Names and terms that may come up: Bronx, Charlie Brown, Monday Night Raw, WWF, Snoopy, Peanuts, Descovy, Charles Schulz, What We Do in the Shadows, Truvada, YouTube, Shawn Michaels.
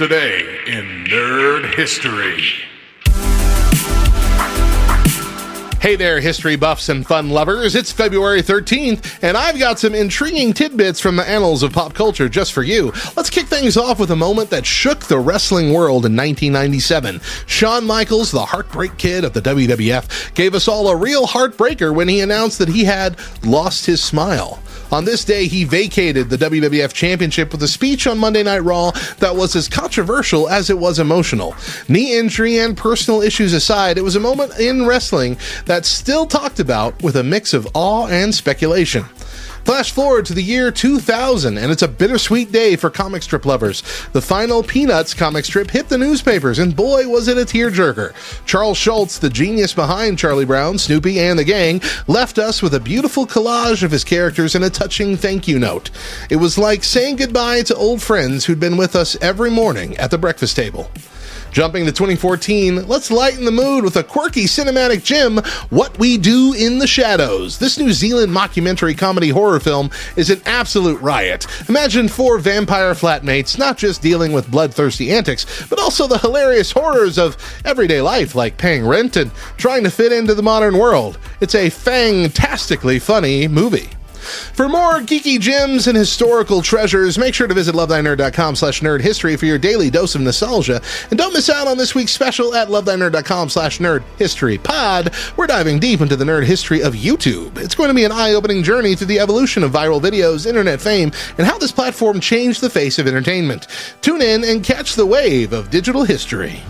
Today in Nerd History. Hey there, history buffs and fun lovers. It's February 13th, and I've got some intriguing tidbits from the annals of pop culture just for you. Let's kick things off with a moment that shook the wrestling world in 1997. Shawn Michaels, the heartbreak kid of the WWF, gave us all a real heartbreaker when he announced that he had lost his smile. On this day, he vacated the WWF Championship with a speech on Monday Night Raw that was as controversial as it was emotional. Knee injury and personal issues aside, it was a moment in wrestling that's still talked about with a mix of awe and speculation. Flash forward to the year 2000, and it's a bittersweet day for comic strip lovers. The final Peanuts comic strip hit the newspapers, and boy, was it a tearjerker. Charles Schulz, the genius behind Charlie Brown, Snoopy, and the gang, left us with a beautiful collage of his characters and a touching thank you note. It was like saying goodbye to old friends who'd been with us every morning at the breakfast table. Jumping to 2014, let's lighten the mood with a quirky cinematic gem, What We Do in the Shadows. This New Zealand mockumentary comedy horror film is an absolute riot. Imagine four vampire flatmates not just dealing with bloodthirsty antics, but also the hilarious horrors of everyday life, like paying rent and trying to fit into the modern world. It's a fantastically funny movie. For more geeky gems and historical treasures, make sure to visit lovethynerd.com/nerdhistory for your daily dose of nostalgia. And don't miss out on this week's special at lovethynerd.com/nerdhistorypod. We're diving deep into the nerd history of YouTube. It's going to be an eye-opening journey through the evolution of viral videos, internet fame, and how this platform changed the face of entertainment. Tune in and catch the wave of digital history.